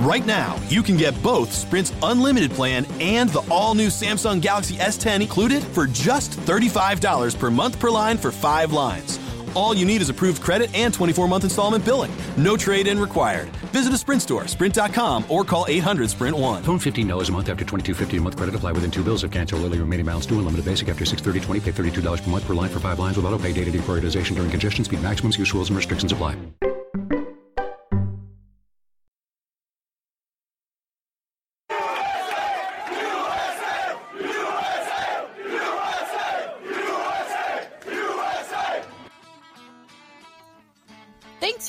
Right now, you can get both Sprint's unlimited plan and the all-new Samsung Galaxy S10 included for just $35 per month per line for 5 lines. All you need is approved credit and 24-month installment billing. No trade-in required. Visit a Sprint store, Sprint.com, or call 800-SPRINT-1. Phone $15 a month after $22.50 a month credit applied within 2 bills. If cancel early, remaining balance due. Unlimited basic after 6/30/20. Pay $32 per month per line for 5 lines with auto-pay. Data deprioritization during congestion. Speed maximums, use rules, and restrictions apply. Thanks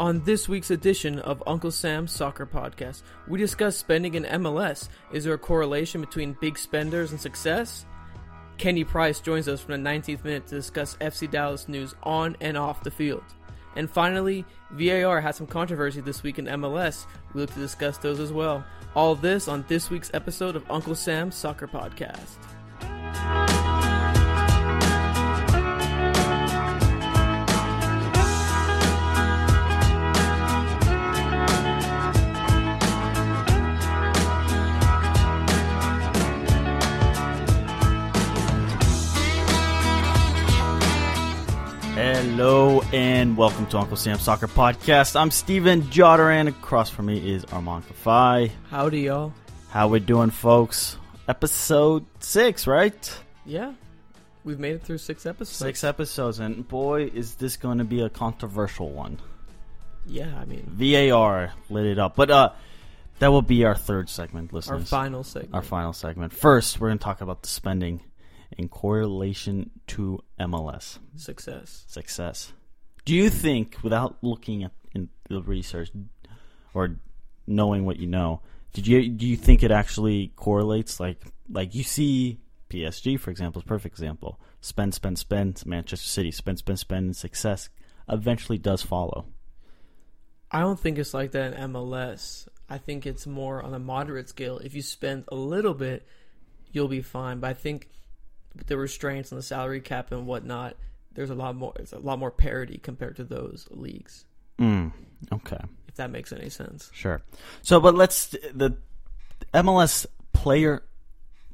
On this week's edition of Uncle Sam's Soccer Podcast, we discuss spending in MLS. Is there a correlation between big spenders and success? Kenny Price joins us from the 19th minute to discuss FC Dallas news on and off the field. And finally, VAR had some controversy this week in MLS. We look to discuss those as well. All this on this week's episode of Uncle Sam's Soccer Podcast. Hello and welcome to Uncle Sam's Soccer Podcast. I'm Steven Jodaran. Across from me is Armand Kafai. Howdy, y'all. How we doing, folks? Episode 6, right? Yeah. We've made it through 6 episodes. 6 episodes, and boy, is this going to be a controversial one. Yeah, I mean... VAR lit it up. But that will be our third segment, listeners. Our final segment. First, we're going to talk about the spending in correlation to MLS. Success. Do you think, without looking at in the research or knowing what you know, do you think it actually correlates? Like you see PSG, for example, is a perfect example. Spend, Manchester City, spend, and success eventually does follow. I don't think it's like that in MLS. I think it's more on a moderate scale. If you spend a little bit, you'll be fine. But I think the restraints on the salary cap and whatnot, there's a lot more parity compared to those leagues. Okay. If that makes any sense. Sure. So, but the MLS player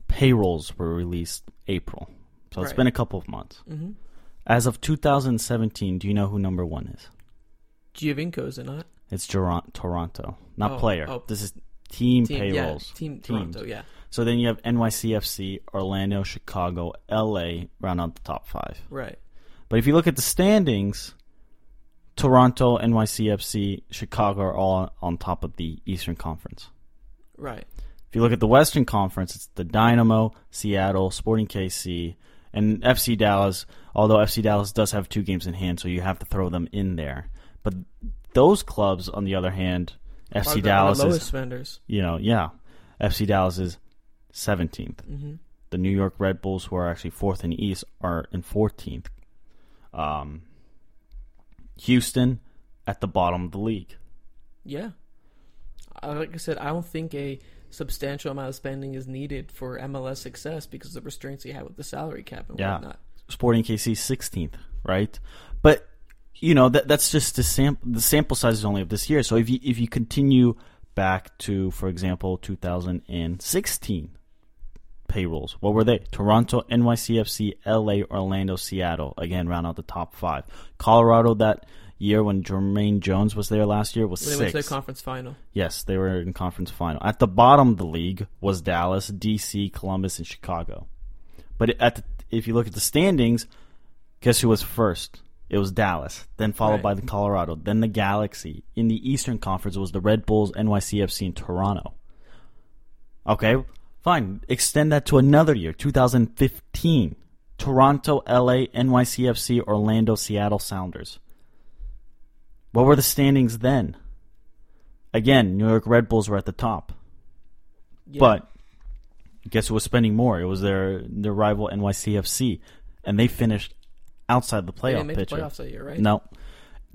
payrolls were released April. So it's been a couple of months. Mm-hmm. As of 2017, do you know who number 1 is? Giovinco, is it not? It's Toronto. Not player. Oh. This is team payrolls. Yeah, Toronto, yeah. So then you have NYCFC, Orlando, Chicago, LA, round out the top 5. Right. But if you look at the standings, Toronto, NYCFC, Chicago are all on top of the Eastern Conference. Right. If you look at the Western Conference, it's the Dynamo, Seattle, Sporting KC, and FC Dallas, although FC Dallas does have 2 games in hand, so you have to throw them in there. But those clubs, on the other hand, FC Dallas is... lowest spenders. You know, yeah. FC Dallas is 17th. Mm-hmm. The New York Red Bulls, who are actually 4th in the East, are in 14th. Houston at the bottom of the league. Yeah. Like I said, I don't think a substantial amount of spending is needed for MLS success because of the restraints you have with the salary cap and whatnot. Sporting KC 16th, right? But, you know, that's just the sample size is only of this year. So if you continue back to, for example, 2016 payrolls. What were they? Toronto, NYCFC, LA, Orlando, Seattle. Again, round out the top 5. Colorado that year when Jermaine Jones was there last year was 6th. They went to the conference final. Yes, they were in conference final. At the bottom of the league was Dallas, DC, Columbus, and Chicago. But if you look at the standings, guess who was first? It was Dallas, then followed by the Colorado, then the Galaxy. In the Eastern Conference, it was the Red Bulls, NYCFC, and Toronto. Okay, fine. Extend that to another year, 2015. Toronto, LA, NYCFC, Orlando, Seattle Sounders. What were the standings then? Again, New York Red Bulls were at the top. Yeah. But guess who was spending more? It was their rival NYCFC, and they finished outside the playoff picture. They didn't make the playoffs that year, right? No.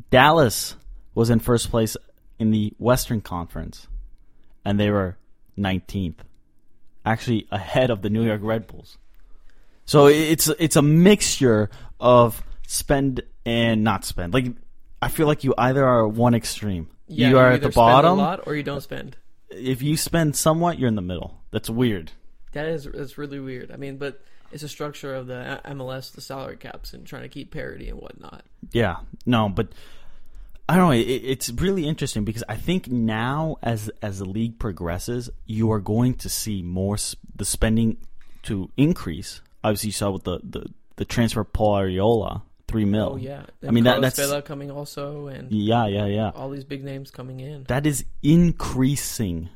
Dallas was in first place in the Western Conference, and they were 19th, actually ahead of the New York Red Bulls. So it's a mixture of spend and not spend. Like, I feel like you either are one extreme. Yeah, you are at the bottom, spend a lot, or you don't spend. If you spend somewhat, you're in the middle. That's weird. That's really weird. I mean, but it's a structure of the MLS, the salary caps, and trying to keep parity and whatnot. Yeah, no, but I don't know. It's really interesting because I think now as the league progresses, you are going to see more the spending to increase. Obviously, you saw with the transfer Paul Arriola, $3 million. Oh yeah, and I mean that's Vela coming also, and yeah, all these big names coming in. That is increasing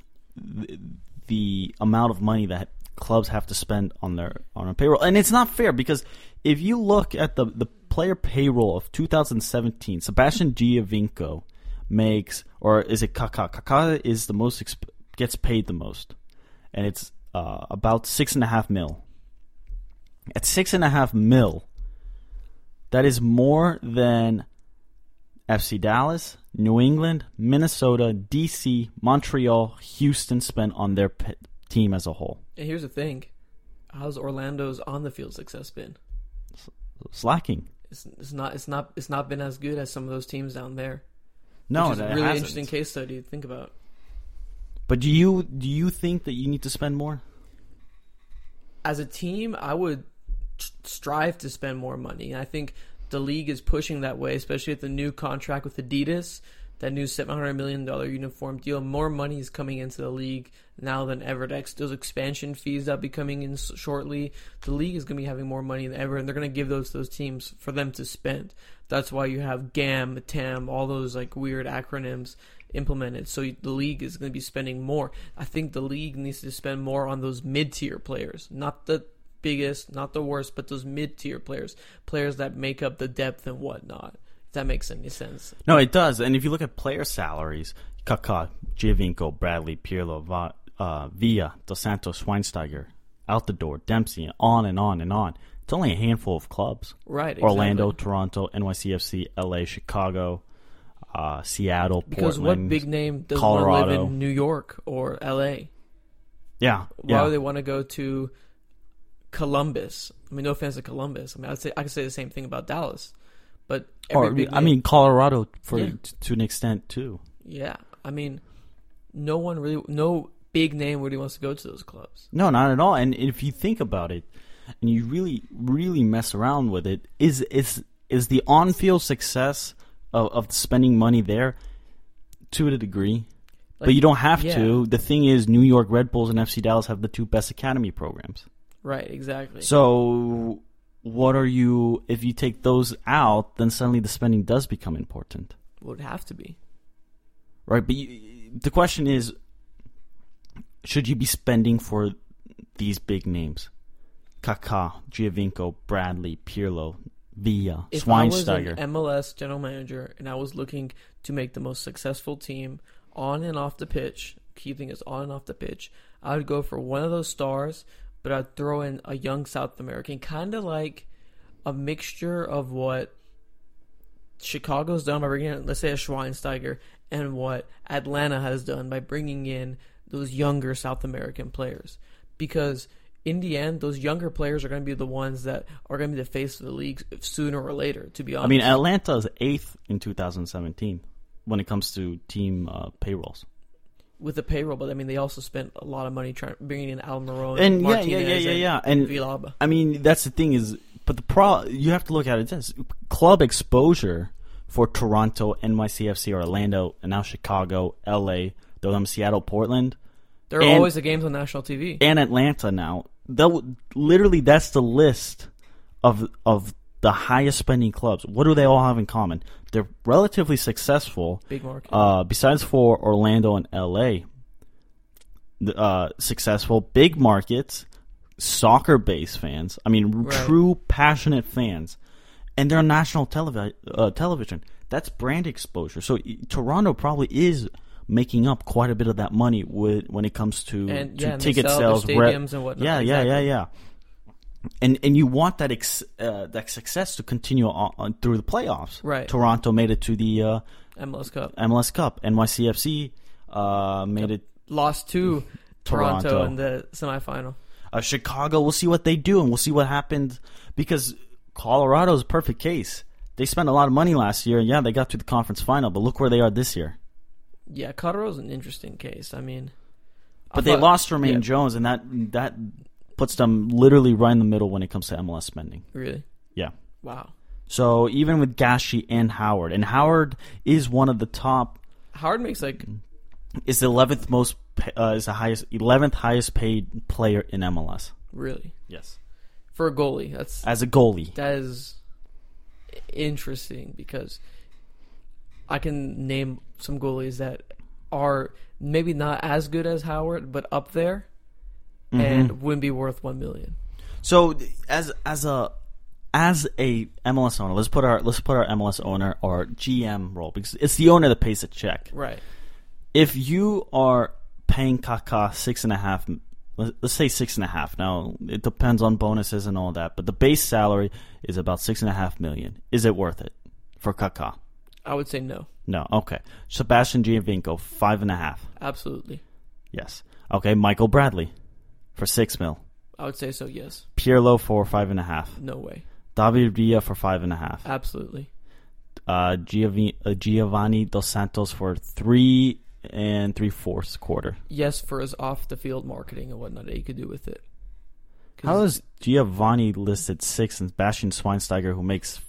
the amount of money that clubs have to spend on their payroll, and it's not fair because if you look at the player payroll of 2017, Sebastián Giovinco makes, or is it Kaká? Kaká is the most gets paid the most, and it's about $6.5 million. At $6.5 million, that is more than FC Dallas, New England, Minnesota, DC, Montreal, Houston spent on their team as a whole. And here's the thing. How's Orlando's on-the-field success been? Slacking. It's not been as good as some of those teams down there. No, which is a really interesting case study to think about. But do you think that you need to spend more? As a team, I would strive to spend more money. And I think the league is pushing that way, especially with the new contract with Adidas, that new $700 million uniform deal. More money is coming into the league now than ever. Those expansion fees that'll be coming in shortly. The league is going to be having more money than ever, and they're going to give those to those teams for them to spend. That's why you have GAM, TAM, all those like weird acronyms implemented. So the league is going to be spending more. I think the league needs to spend more on those mid-tier players, not the biggest, not the worst, but those mid-tier players that make up the depth and whatnot, if that makes any sense. No, it does. And if you look at player salaries, Kaká, Giovinco, Bradley, Pirlo, Villa, Dos Santos, Schweinsteiger, out the door, Dempsey, on and on and on. It's only a handful of clubs. Right, exactly. Orlando, Toronto, NYCFC, LA, Chicago, Seattle, because Portland, what big name doesn't Colorado. Want to live in New York or LA? Yeah. Why would they want to go to Columbus? I mean, no offense to Columbus. I mean, I could say the same thing about Dallas, but Colorado to an extent too. Yeah, I mean, no big name really wants to go to those clubs. No, not at all. And if you think about it, and you really, really mess around with it, is the on-field success of spending money there to a degree, like, but you don't have to. The thing is, New York Red Bulls and FC Dallas have the two best academy programs. Right, exactly. So what are you – if you take those out, then suddenly the spending does become important. Would have to be. Right, but the question is, should you be spending for these big names? Kaká, Giovinco, Bradley, Pirlo, Villa, Schweinsteiger. If I was an MLS general manager and I was looking to make the most successful team on and off the pitch, key thing is on and off the pitch, I would go for one of those stars, but I'd throw in a young South American, kind of like a mixture of what Chicago's done by bringing in, let's say, a Schweinsteiger, and what Atlanta has done by bringing in those younger South American players. Because in the end, those younger players are going to be the ones that are going to be the face of the league sooner or later, to be honest. I mean, Atlanta is 8th in 2017 when it comes to team payrolls. With the payroll, but I mean, they also spent a lot of money bringing in Almiron and Martinez and Villalba. I mean, that's the thing is, but you have to look at it as club exposure for Toronto, NYCFC, Orlando, and now Chicago, LA, though I'm Seattle, Portland. There are always the games on national TV. And Atlanta now. Literally, that's the list of the highest spending clubs. What do they all have in common? They're relatively successful. Big market. Besides for Orlando and LA, successful big markets, soccer-based fans. I mean, true passionate fans. And they're on national television. That's brand exposure. So Toronto probably is making up quite a bit of that money when it comes to ticket sales, stadiums, and whatnot. Yeah. And you want that success to continue on through the playoffs. Right. Toronto made it to the MLS Cup. NYCFC lost to Toronto in the semifinal. Chicago, we'll see what they do, and we'll see what happened, because Colorado's a perfect case. They spent a lot of money last year, and yeah, they got to the conference final, but look where they are this year. Yeah, Colorado's an interesting case. I mean, they lost Jermaine Jones, and that puts them literally right in the middle when it comes to MLS spending. Really? Yeah. Wow. So even with Gashi and Howard, is one of the top. Howard makes is the 11th most is the highest 11th highest paid player in MLS. Really? Yes. For a goalie, that is interesting, because I can name some goalies that are maybe not as good as Howard, but up there, and wouldn't be worth $1 million. So as a MLS owner, let's put our MLS owner or GM role, because it's the owner that pays the check, right? If you are paying Kaká $6.5 million. Let's say $6.5 million. Now, it depends on bonuses and all that, but the base salary is about $6.5 million. Is it worth it for Kaká? I would say no. No, okay. Sebastián Giovinco, $5.5 million. Absolutely. Yes. Okay, Michael Bradley for $6 million. I would say so, yes. Pirlo for $5.5 million. No way. David Villa for $5.5 million. Absolutely. Giovanni Dos Santos for $3.75 million quarter. Yes, for his off-the-field marketing and whatnot that he could do with it. How is Giovanni listed 6 and Bastian Schweinsteiger, who makes...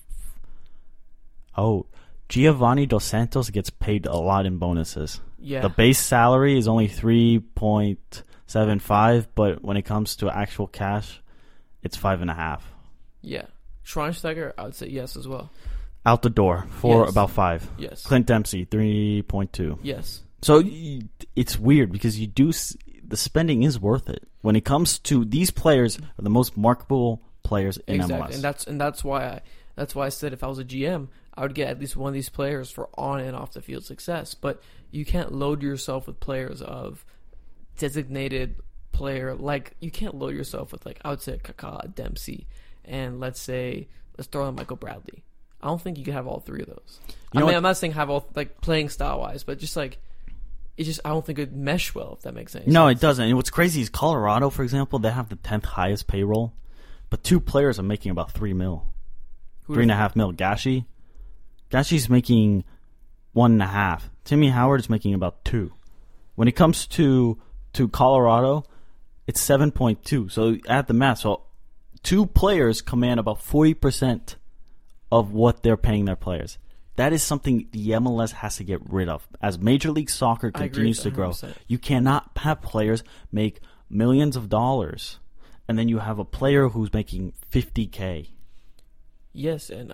Giovanni Dos Santos gets paid a lot in bonuses. Yeah. The base salary is only 3.75, but when it comes to actual cash, it's 5.5. Yeah. Schweinsteiger, I would say yes as well. Out the door for about 5. Yes. Clint Dempsey, 3.2. Yes. So it's weird, because the spending is worth it when it comes to these players are the most marketable players in MLS, and that's why I said if I was a GM, I would get at least one of these players for on and off the field success. But you can't load yourself with players of designated player you can't load yourself with I would say Kaká, Dempsey, and let's throw in Michael Bradley. I don't think you can have all three of those. I'm not saying have all playing style wise, but just I don't think it would mesh well, if that makes sense. No, it doesn't. And what's crazy is Colorado, for example, they have the 10th highest payroll, but 2 players are making about $3 million. $3.5 million. Gashi. Gashi's making $1.5 million. Timmy Howard is making about $2 million. When it comes to Colorado, it's 7.2. So add the math. So 2 players command about 40% of what they're paying their players. That is something the MLS has to get rid of. As Major League Soccer continues to grow, you cannot have players make millions of dollars, and then you have a player who's making $50,000. Yes, and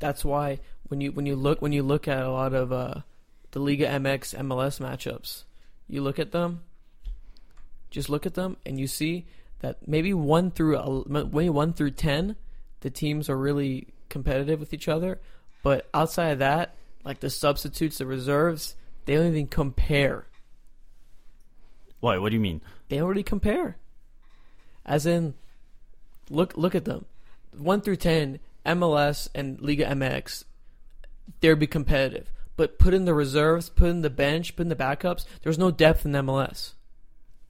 that's why when you look at a lot of the Liga MX MLS matchups, you look at them. Just look at them, and you see that maybe 1 through 10, the teams are really competitive with each other. But outside of that, the substitutes, the reserves, they don't even compare. Why? What do you mean? They don't really compare. As in, look at them. 1 through 10, MLS and Liga MX, they'd be competitive. But put in the reserves, put in the bench, put in the backups, there's no depth in MLS.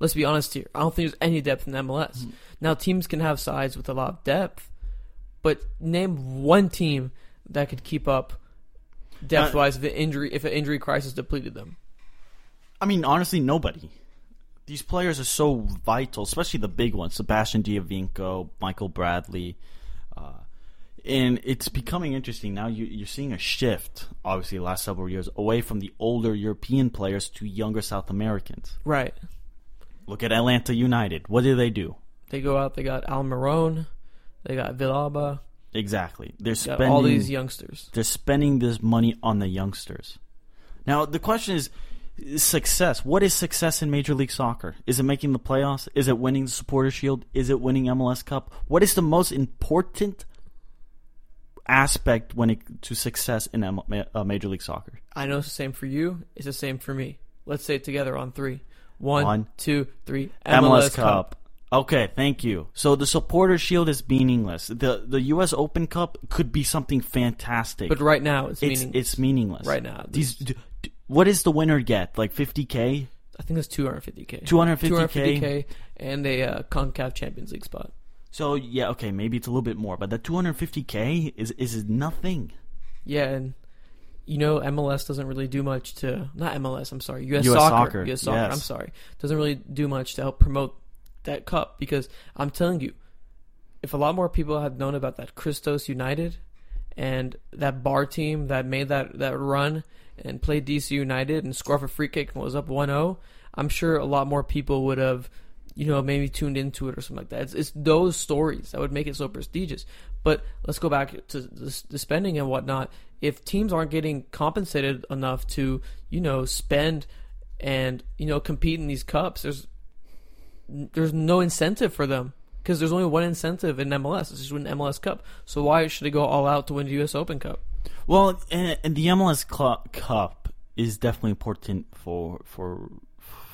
Let's be honest here. I don't think there's any depth in MLS. Mm-hmm. Now, teams can have sides with a lot of depth, but name one team that could keep up depth-wise if an injury crisis depleted them. I mean, honestly, nobody. These players are so vital, especially the big ones, Sebastián Giovinco, Michael Bradley. And it's becoming interesting now. You're seeing a shift, obviously, the last several years, away from the older European players to younger South Americans. Right. Look at Atlanta United. What do? They go out. They got Almiron. They got Villalba. Exactly. They're spending all these youngsters. They're spending this money on the youngsters. Now, the question is success. What is success in Major League Soccer? Is it making the playoffs? Is it winning the Supporters Shield? Is it winning MLS Cup? What is the most important aspect when it to success in Major League Soccer? I know it's the same for you. It's the same for me. Let's say it together on three. One, two, three. MLS Cup. Okay, thank you. So the Supporters Shield is meaningless. The U.S. Open Cup could be something fantastic. But right now, it's meaningless. It's meaningless. Right now. What does the winner get? Like 50K? I think it's 250K. 250K. And a CONCACAF Champions League spot. So, yeah, okay, maybe it's a little bit more. But that 250K is nothing. Yeah, and MLS doesn't really do much to... Not MLS, I'm sorry. U.S. Soccer. U.S. Soccer, yes. I'm sorry. Doesn't really do much to help promote that cup, because I'm telling you, if a lot more people had known about that Christos United and that bar team that made that run and played DC United and scored a free kick and was up 1-0, I'm sure a lot more people would have, maybe tuned into it or something like that. It's those stories that would make it so prestigious. But let's go back to the spending and whatnot. If teams aren't getting compensated enough to, spend and, compete in these cups, there's no incentive for them, because there's only one incentive in MLS. It's just an MLS Cup. So why should they go all out to win the U.S. Open Cup? Well, and the MLS Cup is definitely important for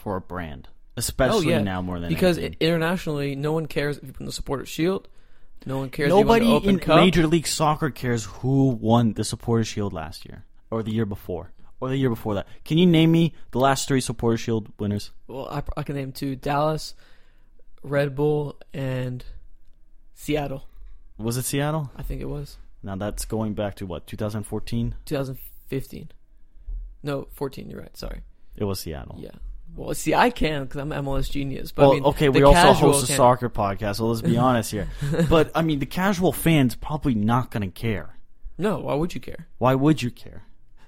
a brand, especially now more than because anything. Internationally, no one cares if you win the Supporters Shield. No one cares. Nobody if you win the Open Cup. Major League Soccer cares who won the Supporters Shield last year or the year before. Or the year before that. Can you name me the last three Supporters Shield winners? Well, I can name two. Dallas, Red Bull, and Seattle. Was it Seattle? I think it was. Now that's going back to what, 2014? 2015. No, 14, you're right. Sorry. It was Seattle. Yeah. Well, see, I can because I'm an MLS genius. But, well, okay, we also host a soccer podcast, so let's be honest here. But, the casual fan's probably not going to care. No, why would you care? Why would you care?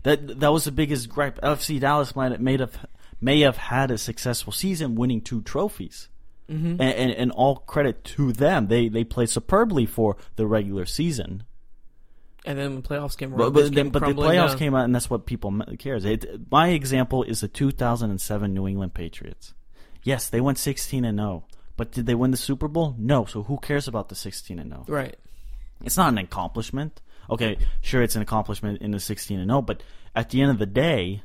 That was the biggest gripe. FC Dallas may have had a successful season, winning 2 trophies, and all credit to them. They played superbly for the regular season, and then when playoffs came around, but the playoffs came out, and that's what people cares. My example is the 2007 New England Patriots. Yes, they went 16-0, but did they win the Super Bowl? No. So who cares about the 16-0? Right. It's not an accomplishment. Okay, sure, it's an accomplishment in the 16-0, but at the end of the day,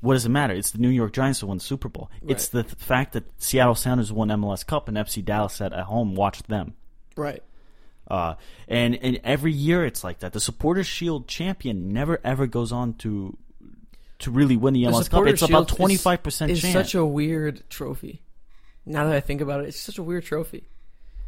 what does it matter? It's the New York Giants that won the Super Bowl. Right. It's the fact that Seattle Sounders won MLS Cup and FC Dallas sat at home, watched them. Right. And every year it's like that. The Supporters Shield champion never ever goes on to really win the MLS Cup. It's about 25% chance. It's such a weird trophy. Now that I think about it, it's such a weird trophy.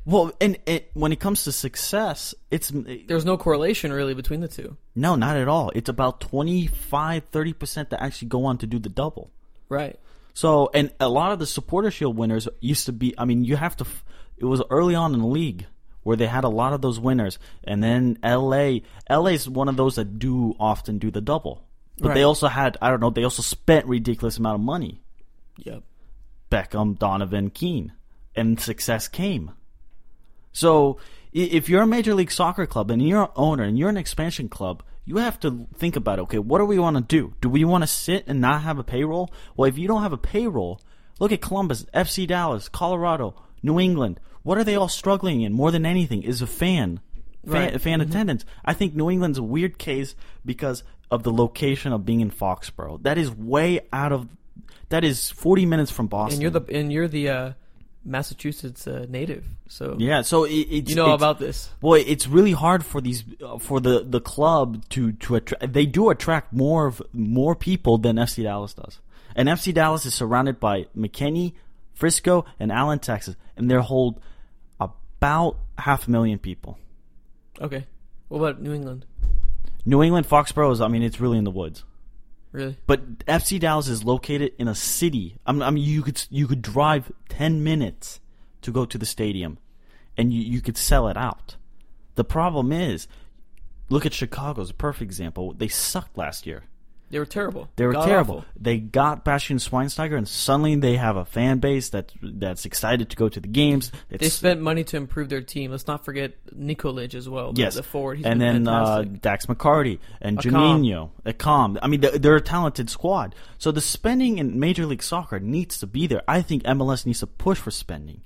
Well, and when it comes to success, there's no correlation really between the two. No, not at all. It's about 25-30% that actually go on to do the double. Right. So, and a lot of the Supporters Shield winners used to be, it was early on in the league where they had a lot of those winners. And then LA is one of those that do often do the double. But They also had, they also spent ridiculous amount of money. Yep. Beckham, Donovan, Keane. And success came. So if you're a Major League Soccer club and you're an owner and you're an expansion club, you have to think about, okay, what do we want to do? Do we want to sit and not have a payroll? Well, if you don't have a payroll, look at Columbus, FC Dallas, Colorado, New England. What are they all struggling in more than anything is a fan attendance. I think New England's a weird case because of the location of being in Foxborough. That is way out of – that is 40 minutes from Boston. And you're the Massachusetts native, so yeah. So it's about this. Boy, it's really hard for these for the club to attract. They do attract more people than FC Dallas does, and FC Dallas is surrounded by McKinney, Frisco, and Allen, Texas, and they hold about 500,000 people. Okay, what about New England? New England, Foxborough is. It's really in the woods. Really? But FC Dallas is located in a city. You could drive 10 minutes to go to the stadium, and you could sell it out. The problem is, look at Chicago as a perfect example. They sucked last year. They were terrible. They were terrible. Awful. They got Bastian Schweinsteiger, and suddenly they have a fan base that's excited to go to the games. They spent money to improve their team. Let's not forget Nikolic as well. Yes. The forward. He's and then Dax McCarty and Juninho. Akam. I mean, they're a talented squad. So the spending in Major League Soccer needs to be there. I think MLS needs to push for spending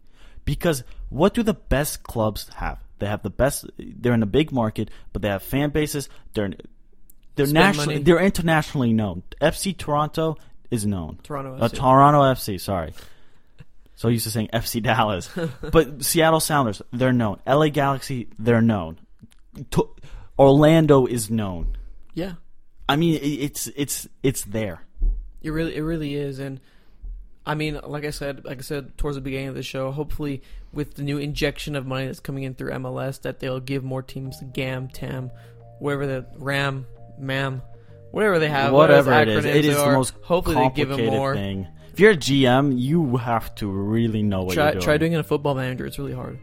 because what do the best clubs have? They have the best. They're in a big market, but they have fan bases. They're internationally known. FC Toronto is known. Toronto FC, sorry. So used to saying FC Dallas. But Seattle Sounders, they're known. LA Galaxy, they're known. Orlando is known. Yeah. I mean, it's there. It really is. And I mean, like I said towards the beginning of the show, hopefully with the new injection of money that's coming in through MLS that they'll give more teams the GAM, TAM, wherever the RAM, MAM, whatever they have, whatever it is, it is the most complicated thing. If you're a GM, you have to really know what you're doing. Try doing it in a football manager; it's really hard.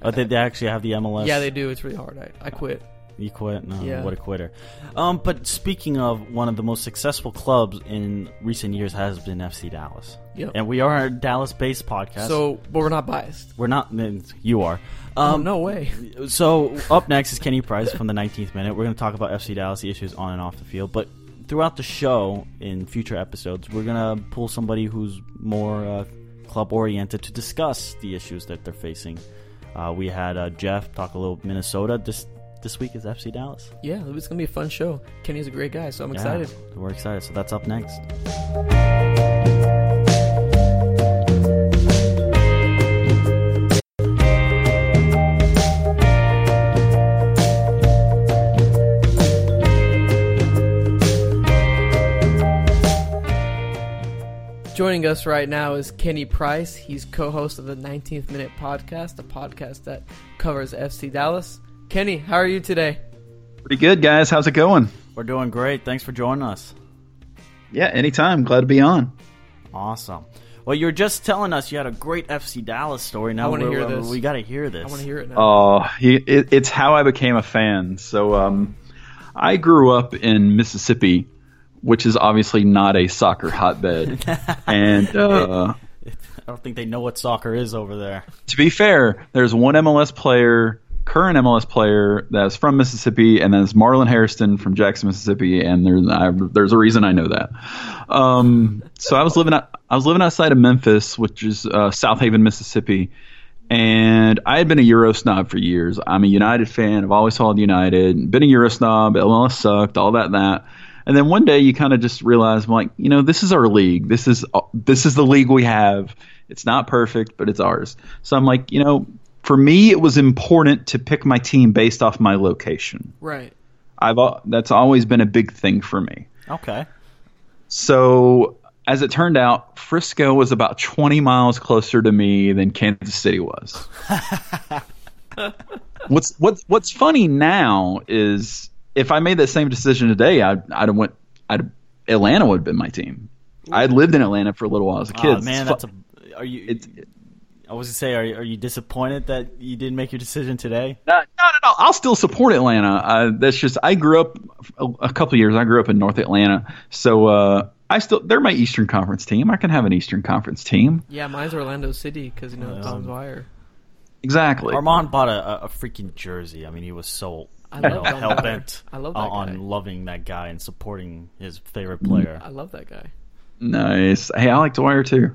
Oh, they actually have the MLS. Yeah, they do. It's really hard. I quit. You quit? No, yeah. What a quitter. But speaking of, one of the most successful clubs in recent years has been FC Dallas. Yep. And we are a Dallas-based podcast. But we're not biased. We're not. You are. No way. So up next is Kenny Price from the 19th minute. We're going to talk about FC Dallas, the issues on and off the field. But throughout the show, in future episodes, we're going to pull somebody who's more club-oriented to discuss the issues that they're facing. We had Jeff talk a little Minnesota This week is FC Dallas. Yeah, it's going to be a fun show. Kenny's a great guy, so I'm excited. We're excited, so that's up next. Joining us right now is Kenny Price. He's co-host of the 19th Minute Podcast, a podcast that covers FC Dallas. Kenny, how are you today? Pretty good, guys. How's it going? We're doing great. Thanks for joining us. Yeah, anytime. Glad to be on. Awesome. Well, you were just telling us you had a great FC Dallas story. Now I want to hear this. We got to hear this. I want to hear it now. Oh, it's how I became a fan. So I grew up in Mississippi, which is obviously not a soccer hotbed. And I don't think they know what soccer is over there. To be fair, there's one current MLS player that's from Mississippi, and that's Marlon Hairston from Jackson, Mississippi, and there's a reason I know that. So I was living outside of Memphis, which is South Haven, Mississippi, and I had been a Euro snob for years. I'm a United fan. I've always followed United. Been a Euro snob. MLS sucked. All that. And then one day you kind of just realize, this is our league. This is the league we have. It's not perfect, but it's ours. So I'm like, for me, it was important to pick my team based off my location. Right. That's always been a big thing for me. Okay. So, as it turned out, Frisco was about 20 miles closer to me than Kansas City was. What's funny now is if I made that same decision today, Atlanta would have been my team. Ooh. I lived in Atlanta for a little while as a kid. Oh man, are you disappointed that you didn't make your decision today? Not at all. I'll still support Atlanta. I grew up a couple of years. I grew up in North Atlanta, so they're my Eastern Conference team. I can have an Eastern Conference team. Yeah, mine's Orlando City because Tom's wire. Exactly. Armand bought a freaking jersey. I mean, he was so hell bent on loving that guy and supporting his favorite player. I love that guy. Nice. Hey, I like Dwyer too.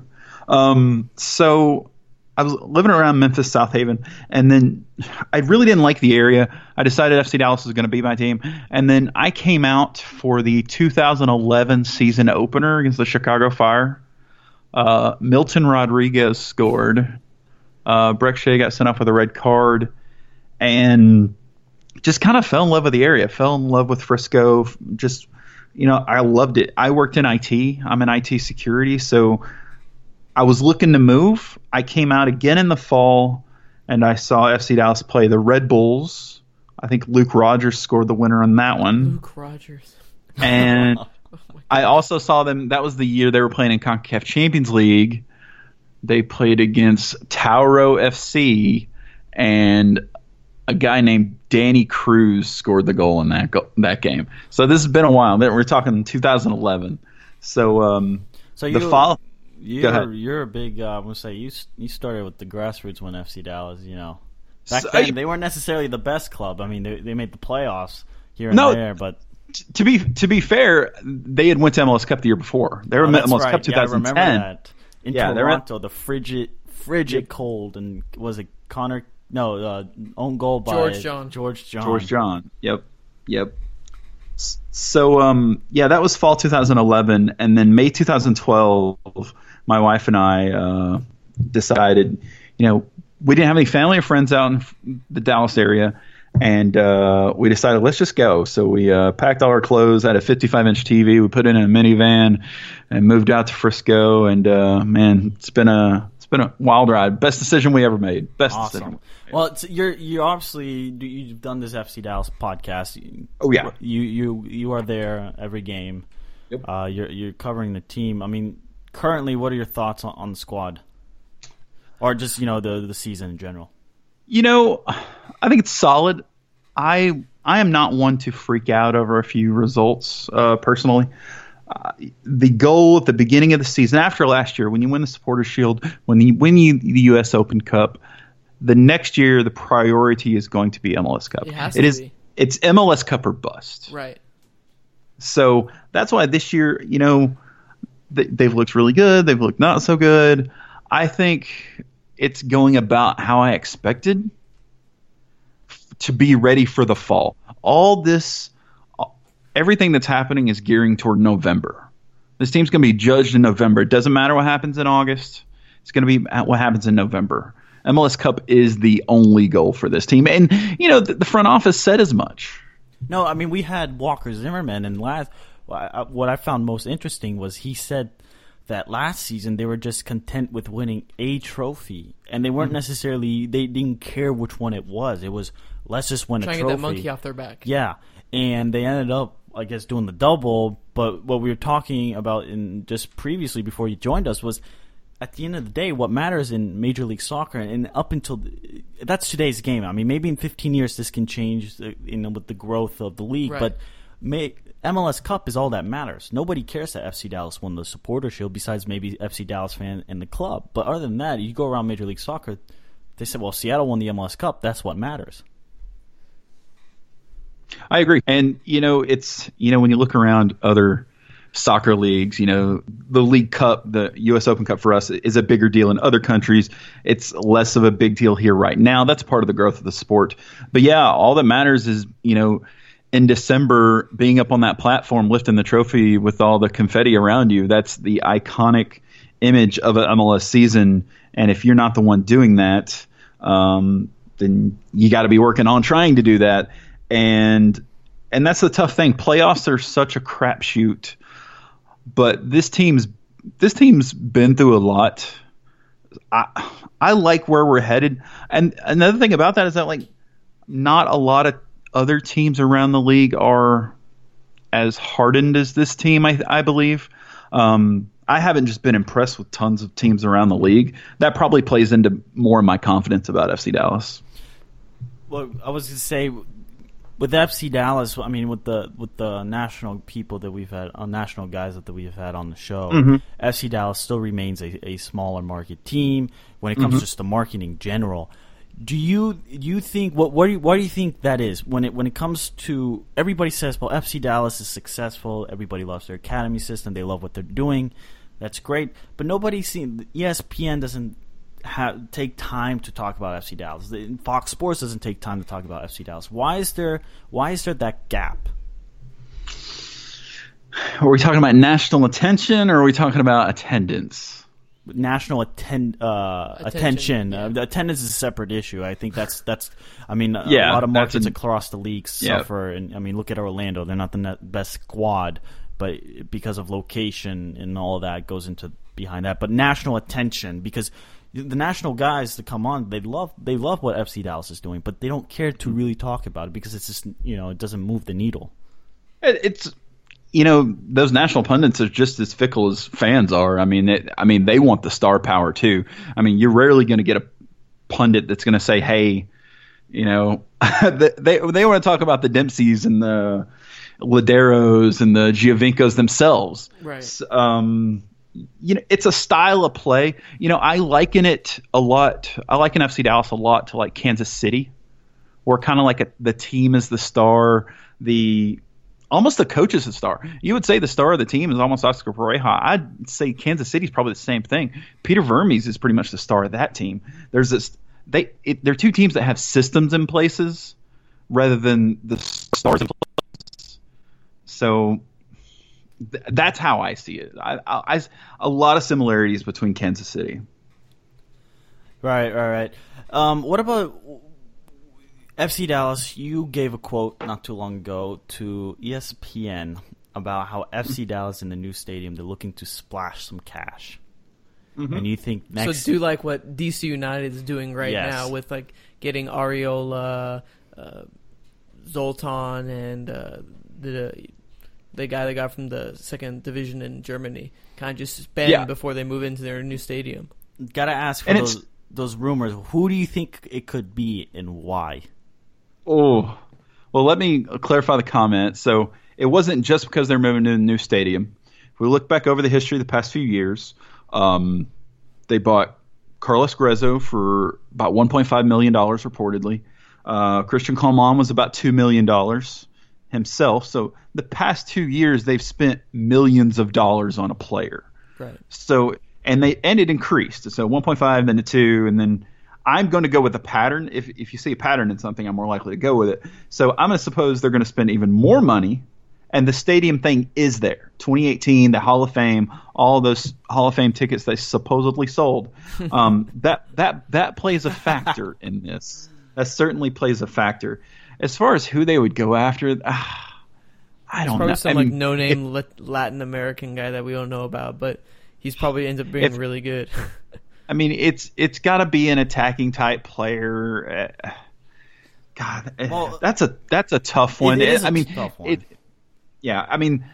So I was living around Memphis, South Haven, and then I really didn't like the area. I decided FC Dallas was going to be my team, and then I came out for the 2011 season opener against the Chicago Fire. Milton Rodriguez scored. Breck Shea got sent off with a red card, and just kind of fell in love with the area. Fell in love with Frisco. Just, I loved it. I worked in IT. I'm in IT security, so I was looking to move. I came out again in the fall, and I saw FC Dallas play the Red Bulls. I think Luke Rogers scored the winner on that one. Luke Rogers. And I also saw them. That was the year they were playing in CONCACAF Champions League. They played against Tauro FC, and a guy named Danny Cruz scored the goal in that game. So this has been a while. We're talking 2011. So you're a big. I'm gonna say you started with the grassroots when FC Dallas. You know, back then they weren't necessarily the best club. I mean, they made the playoffs here and there, but. To be fair, they had went to MLS Cup the year before. They were MLS Cup 2010. Yeah, I remember that. In Toronto, the frigid cold, and was it Connor? No, own goal by George John. Yep. So that was fall 2011, and then May 2012, my wife and I decided, we didn't have any family or friends out in the Dallas area. And we decided, let's just go. So we packed all our clothes, had a 55-inch TV. We put it in a minivan and moved out to Frisco. And, man, it's been a wild ride. Best decision we ever made. Well, you're obviously – you've done this FC Dallas podcast. Oh, yeah. You are there every game. Yep. You're covering the team. I mean, currently, what are your thoughts on the squad or just, the season in general? I think it's solid. I am not one to freak out over a few results personally. The goal at the beginning of the season, after last year, when you win the Supporters Shield, when you win the U.S. Open Cup, the next year the priority is going to be MLS Cup. It has to be. It's MLS Cup or bust. Right. So that's why this year, they've looked really good. They've looked not so good. I think it's going about how I expected to be ready for the fall. All this, everything that's happening is gearing toward November. This team's going to be judged in November. It doesn't matter what happens in August. It's going to be what happens in November. MLS Cup is the only goal for this team. And, the front office said as much. No, I mean, we had Walker Zimmerman, and what I found most interesting was he said that last season they were just content with winning a trophy, and they weren't necessarily, they didn't care which one it was. It was, let's just win a trophy. Trying to get that monkey off their back. Yeah, and they ended up, I guess, doing the double, but what we were talking about in just previously before you joined us was, at the end of the day, what matters in Major League Soccer, and up until that's today's game. I mean, maybe in 15 years this can change with the growth of the league, right. But MLS Cup is all that matters. Nobody cares that FC Dallas won the Supporter Shield besides maybe FC Dallas fan and the club. But other than that, you go around Major League Soccer, they said, well, Seattle won the MLS Cup. That's what matters. I agree. And, it's, when you look around other soccer leagues, the League Cup, the U.S. Open Cup for us is a bigger deal in other countries. It's less of a big deal here right now. That's part of the growth of the sport. But, yeah, all that matters is, in December, being up on that platform, lifting the trophy with all the confetti around you, that's the iconic image of an MLS season. And if you're not the one doing that, then you got to be working on trying to do that. And that's the tough thing. Playoffs are such a crapshoot. But this team's been through a lot. I like where we're headed. And another thing about that is that not a lot of other teams around the league are as hardened as this team, I believe. I haven't just been impressed with tons of teams around the league. That probably plays into more of my confidence about FC Dallas. Well, I was going to say, with FC Dallas, I mean, with the national people that we've had, national guys that we've had on the show, FC Dallas still remains a smaller market team when it comes to just the marketing in general. Do you think what do you think that is when it comes to, everybody says, well, FC Dallas is successful, everybody loves their academy system, they love what they're doing, that's great, but nobody's seen, ESPN doesn't take time to talk about FC Dallas, Fox Sports doesn't take time to talk about FC Dallas. Why is there that gap? Are we talking about national attention, or are we talking about attendance? National attention. Yeah. Attendance is a separate issue. I think that's. I mean, a lot of markets across the league suffer. And I mean, look at Orlando. They're not the best squad, but because of location and all of that goes into behind that. But national attention, because the national guys that come on, they love what FC Dallas is doing, but they don't care to really talk about it because it's just it doesn't move the needle. It's. Those national pundits are just as fickle as fans are. I mean, they want the star power too. I mean, you're rarely going to get a pundit that's going to say, "Hey, You know, they want to talk about the Dempseys and the Laderos and the Giovincos themselves. Right. So, you know, it's a style of play. You know, I liken it a lot. I liken FC Dallas a lot to like Kansas City, where kind of like the team is the star, almost the coach is the star. You would say the star of the team is almost Oscar Pereja. I'd say Kansas City's probably the same thing. Peter Vermes is pretty much the star of that team. There's this. They're two teams that have systems in places rather than the stars in places. So that's how I see it. A lot of similarities between Kansas City. Right. What about FC Dallas? You gave a quote not too long ago to ESPN about how FC Dallas in the new stadium, they're looking to splash some cash. Mm-hmm. And you think next? So do like what DC United is doing right now with like getting Areola, Zoltan, and the guy they got from the second division in Germany. Kind of just spend before they move into their new stadium. Gotta ask for those rumors. Who do you think it could be and why? Oh, well, let me clarify the comment. So it wasn't just because they're moving to a new stadium. If we look back over the history of the past few years. They bought Carlos Grezzo for about $1.5 million reportedly. Christian Coleman was about $2 million himself. So the past 2 years, they've spent millions of dollars on a player. Right. So it increased. So 1.5, then to 2, and then I'm going to go with a pattern. If you see a pattern in something, I'm more likely to go with it. So I'm going to suppose they're going to spend even more money. And the stadium thing is there. 2018, the Hall of Fame, all those Hall of Fame tickets they supposedly sold. That plays a factor in this. That certainly plays a factor. As far as who they would go after, I don't know. It's probably some no-name Latin American guy that we don't know about, but he's probably ends up being really good. I mean, it's got to be an attacking type player. God, well, that's a tough one. It is a tough one. Yeah, I mean,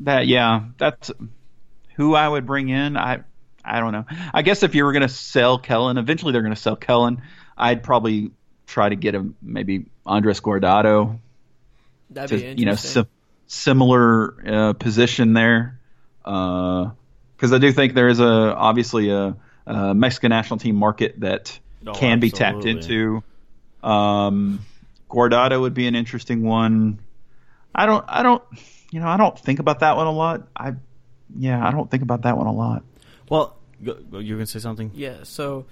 that's who I would bring in. I don't know. I guess if you were going to sell Kellyn, eventually they're going to sell Kellyn, I'd probably try to get him maybe Andres Guardado. That'd be interesting. You know, similar position there. Because I do think there is obviously a Mexican national team market that can be tapped into. Guardado would be an interesting one. I don't think about that one a lot. I don't think about that one a lot. Well, you're gonna say something? Yeah. So,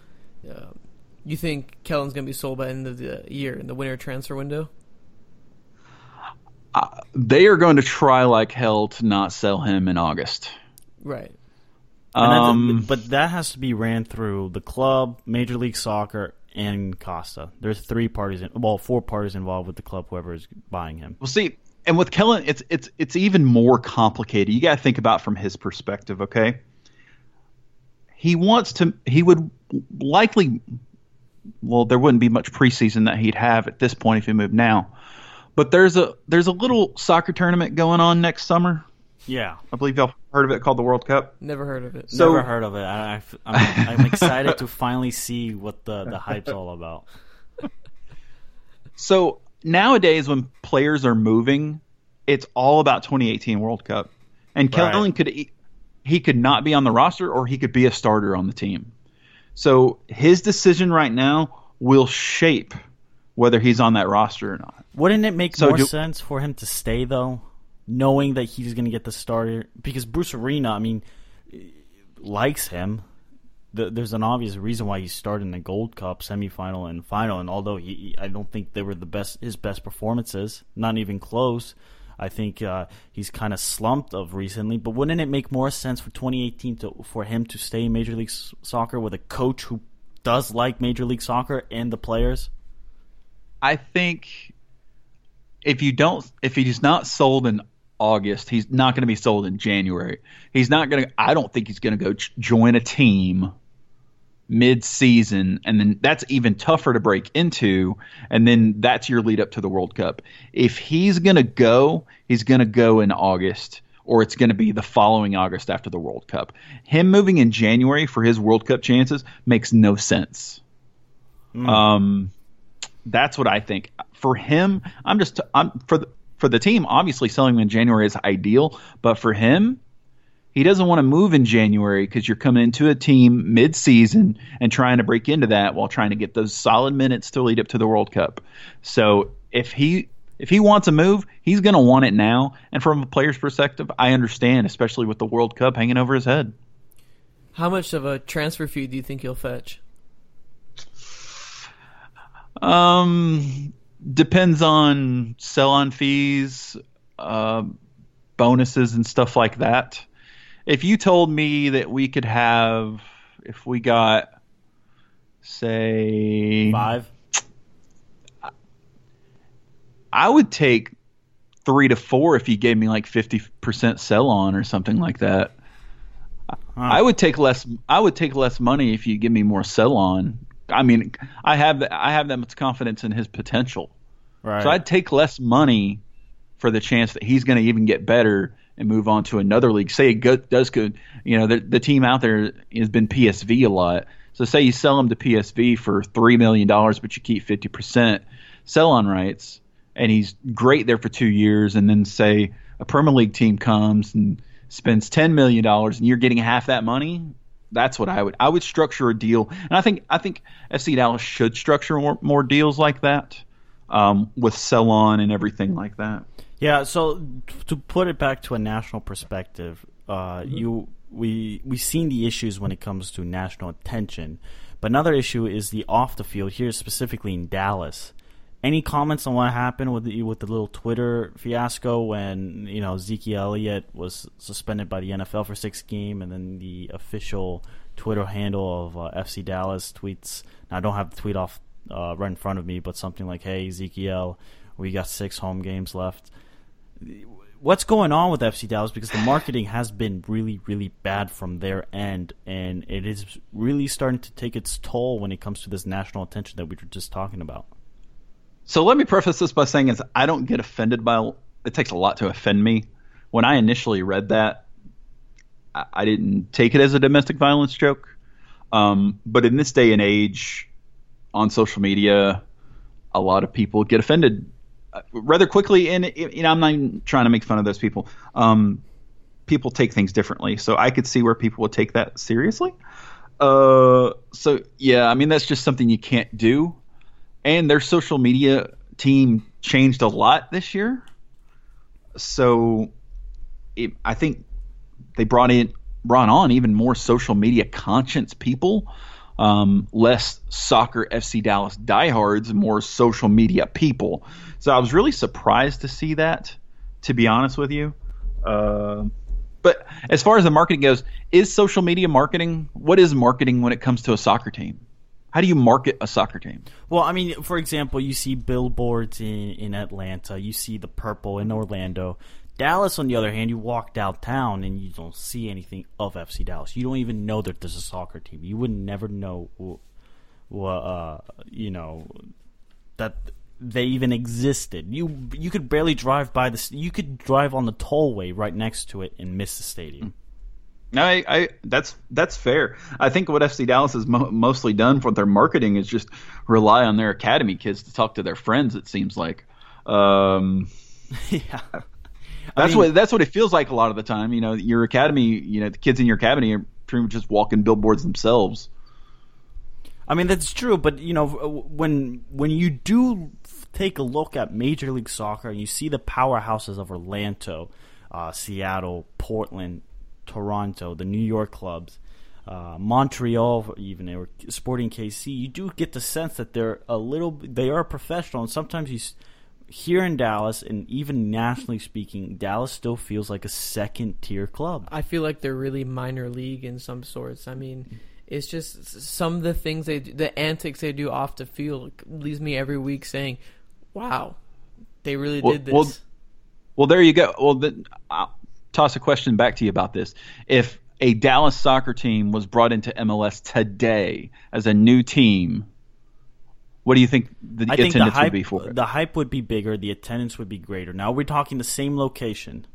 you think Kellen's gonna be sold by the end of the year in the winter transfer window? They are going to try like hell to not sell him in August. Right. But that has to be ran through the club, Major League Soccer. And Costa. There's four parties involved with the club, whoever is buying him. Well, see, and with Kellyn, it's even more complicated. You got to think about from his perspective, okay? There wouldn't be much preseason that he'd have at this point if he moved now. But there's a little soccer tournament going on next summer. Yeah. I believe y'all heard of it, called the World Cup. Never heard of it. Never heard of it. I'm excited to finally see what the hype's all about. So nowadays when players are moving, it's all about 2018 World Cup. And Kellyn could not be on the roster or he could be a starter on the team. So his decision right now will shape whether he's on that roster or not. Wouldn't it make more sense for him to stay though? Knowing that he's going to get the starter, because Bruce Arena, likes him. There's an obvious reason why he started in the Gold Cup semifinal and final. And although I don't think they were his best performances, not even close. I think he's kind of slumped of recently. But wouldn't it make more sense for 2018 for him to stay in Major League Soccer with a coach who does like Major League Soccer and the players? I think if he's not sold in August, he's not going to be sold in January. He's not going to. I don't think he's going to go join a team mid-season, and then that's even tougher to break into. And then that's your lead up to the World Cup. If he's going to go, he's going to go in August, or it's going to be the following August after the World Cup. Him moving in January for his World Cup chances makes no sense. That's what I think for him. For the team, obviously selling him in January is ideal, but for him, he doesn't want to move in January because you're coming into a team mid-season and trying to break into that while trying to get those solid minutes to lead up to the World Cup. So if he wants a move, he's going to want it now. And from a player's perspective, I understand, especially with the World Cup hanging over his head. How much of a transfer fee do you think he'll fetch? Depends on sell-on fees, bonuses, and stuff like that. If you told me that we could have, if we got, say... 5? I would take 3 to 4 if you gave me like 50% sell-on or something like that. Huh. I would take less money if you give me more sell-on. I mean, I have that much confidence in his potential. Right. So I'd take less money for the chance that he's going to even get better and move on to another league. Say it does go, you know, the team out there has been PSV a lot. So say you sell him to PSV for $3 million, but you keep 50% sell-on rights, and he's great there for 2 years, and then say a Premier League team comes and spends $10 million, and you're getting half that money. That's what I would structure a deal, and I think FC Dallas should structure more deals like that, with sell on and everything like that. Yeah. So to put it back to a national perspective, we've seen the issues when it comes to national attention, but another issue is the off the field here, specifically in Dallas. Any comments on what happened with the little Twitter fiasco when, you know, Zeke Elliott was suspended by the NFL for 6 games, and then the official Twitter handle of FC Dallas tweets? Now, I don't have the tweet off right in front of me, but something like, "Hey, Ezekiel, we got 6 home games left." What's going on with FC Dallas? Because the marketing has been really, really bad from their end, and it is really starting to take its toll when it comes to this national attention that we were just talking about. So let me preface this by saying is I don't get offended by – it takes a lot to offend me. When I initially read that, I didn't take it as a domestic violence joke. But in this day and age, on social media, a lot of people get offended rather quickly. And you know, I'm not even trying to make fun of those people. People take things differently. So I could see where people would take that seriously. So, yeah, I mean, that's just something you can't do. And their social media team changed a lot this year. So I think they brought on even more social media conscious people, less soccer FC Dallas diehards, more social media people. So I was really surprised to see that, to be honest with you. But as far as the marketing goes, is social media marketing? What is marketing when it comes to a soccer team? How do you market a soccer team? Well, I mean, for example, you see billboards in Atlanta. You see the purple in Orlando. Dallas, on the other hand, you walk downtown and you don't see anything of FC Dallas. You don't even know that there's a soccer team. You would never know, you know, that they even existed. You could barely drive by this. You could drive on the tollway right next to it and miss the stadium. Mm. No, that's fair. I think what FC Dallas has mostly done for their marketing is just rely on their academy kids to talk to their friends. It seems like, yeah, that's what it feels like a lot of the time. You know, your academy, you know, the kids in your academy are pretty much just walking billboards themselves. I mean, that's true, but you know, when you do take a look at Major League Soccer and you see the powerhouses of Orlando, Seattle, Portland, Toronto, the New York clubs, Montreal, even or Sporting KC, you do get the sense that they are professional. And sometimes here in Dallas, and even nationally speaking, Dallas still feels like a second tier club. I feel like they're really minor league in some sorts. I mean, it's just some of the things they do, the antics they do off the field leaves me every week saying, "Wow, they really did this." Well, there you go. Well, then. Toss a question back to you about this. If a Dallas soccer team was brought into MLS today as a new team, what do you think the attendance would be for it? The hype would be bigger. The attendance would be greater. Now we're talking the same location.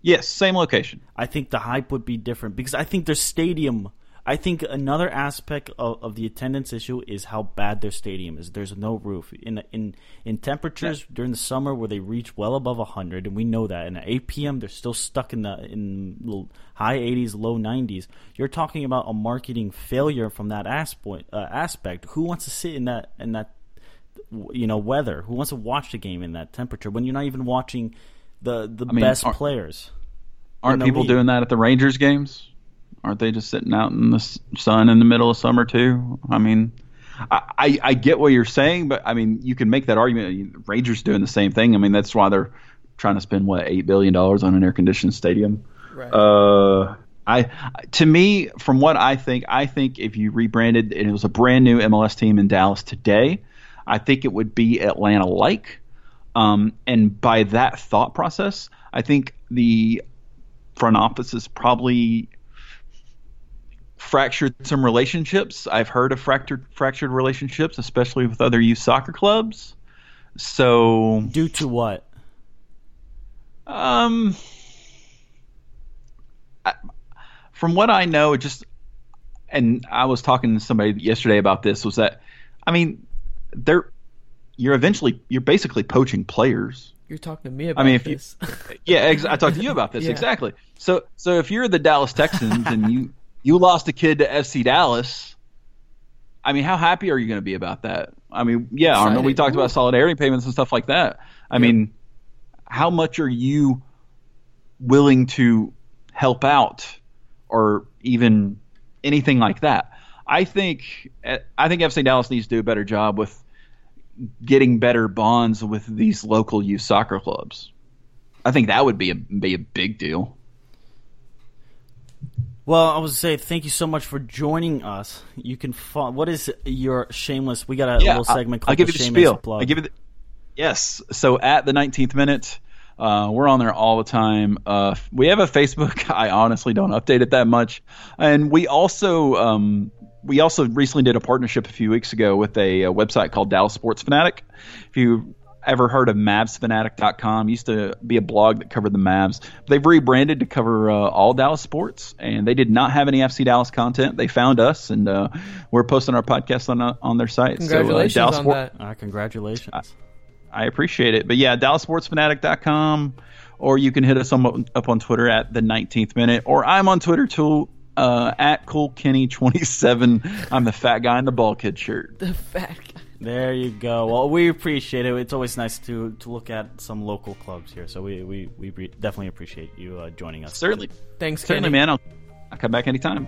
Yes, same location. I think the hype would be different because I think their stadium I think another aspect of the attendance issue is how bad their stadium is. There's no roof. In temperatures during the summer where they reach well above 100, and we know that. And at 8 p.m., they're still stuck in the high 80s, low 90s. You're talking about a marketing failure from that aspect. Who wants to sit in that weather? Who wants to watch the game in that temperature when you're not even watching the best players? Aren't people doing that at the Rangers games? Aren't they just sitting out in the sun in the middle of summer too? I mean, I get what you're saying, but I mean, you can make that argument. Rangers doing the same thing. I mean, that's why they're trying to spend $8 billion on an air-conditioned stadium. Right. I think if you rebranded and it was a brand new MLS team in Dallas today, I think it would be Atlanta-like. And by that thought process, I think the front office is probably fractured some relationships. I've heard of fractured relationships, especially with other youth soccer clubs. So due to what? From what I know, and I was talking to somebody yesterday about this, was that, I mean, you're basically poaching players. You're talking to me about this. I talked to you about this, exactly. So if you're the Dallas Texans and you lost a kid to FC Dallas, I mean, how happy are you going to be about that? I mean, Arno, we talked about solidarity payments and stuff like that. I mean, how much are you willing to help out or even anything like that? I think FC Dallas needs to do a better job with getting better bonds with these local youth soccer clubs. I think that would be a big deal. Well, I was going to say thank you so much for joining us. You can what is your shameless? We got a little segment called the shameless plug. I give it. Yes, so at the 19th minute, we're on there all the time. We have a Facebook. I honestly don't update it that much, and we also recently did a partnership a few weeks ago with a website called Dallas Sports Fanatic. If you ever heard of MavsFanatic.com? Used to be a blog that covered the Mavs. They've rebranded to cover all Dallas sports, and they did not have any FC Dallas content. They found us, and we're posting our podcast on their site. Congratulations so, on that. Congratulations. I appreciate it. But yeah, DallasSportsFanatic.com, or you can hit us up on Twitter at the 19th minute, or I'm on Twitter too. At CoolKenny27, I'm the fat guy in the ball kid shirt. The fat guy. There you go. Well, we appreciate it. It's always nice to look at some local clubs here. So we definitely appreciate you joining us. Certainly. Thanks, Kenny. Certainly, man. I'll come back anytime.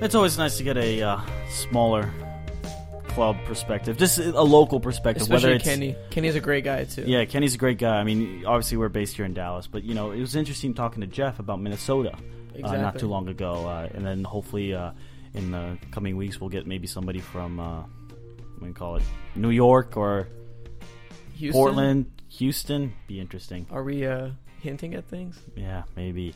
It's always nice to get a smaller club perspective, just a local perspective. Especially whether it's, Kenny's a great guy too. Yeah, Kenny's a great guy. I mean, obviously we're based here in Dallas, but you know, it was interesting talking to Jeff about Minnesota not too long ago, and then hopefully in the coming weeks we'll get maybe somebody from New York or Houston? Portland, Houston. Be interesting. Are we hinting at things? Yeah, maybe.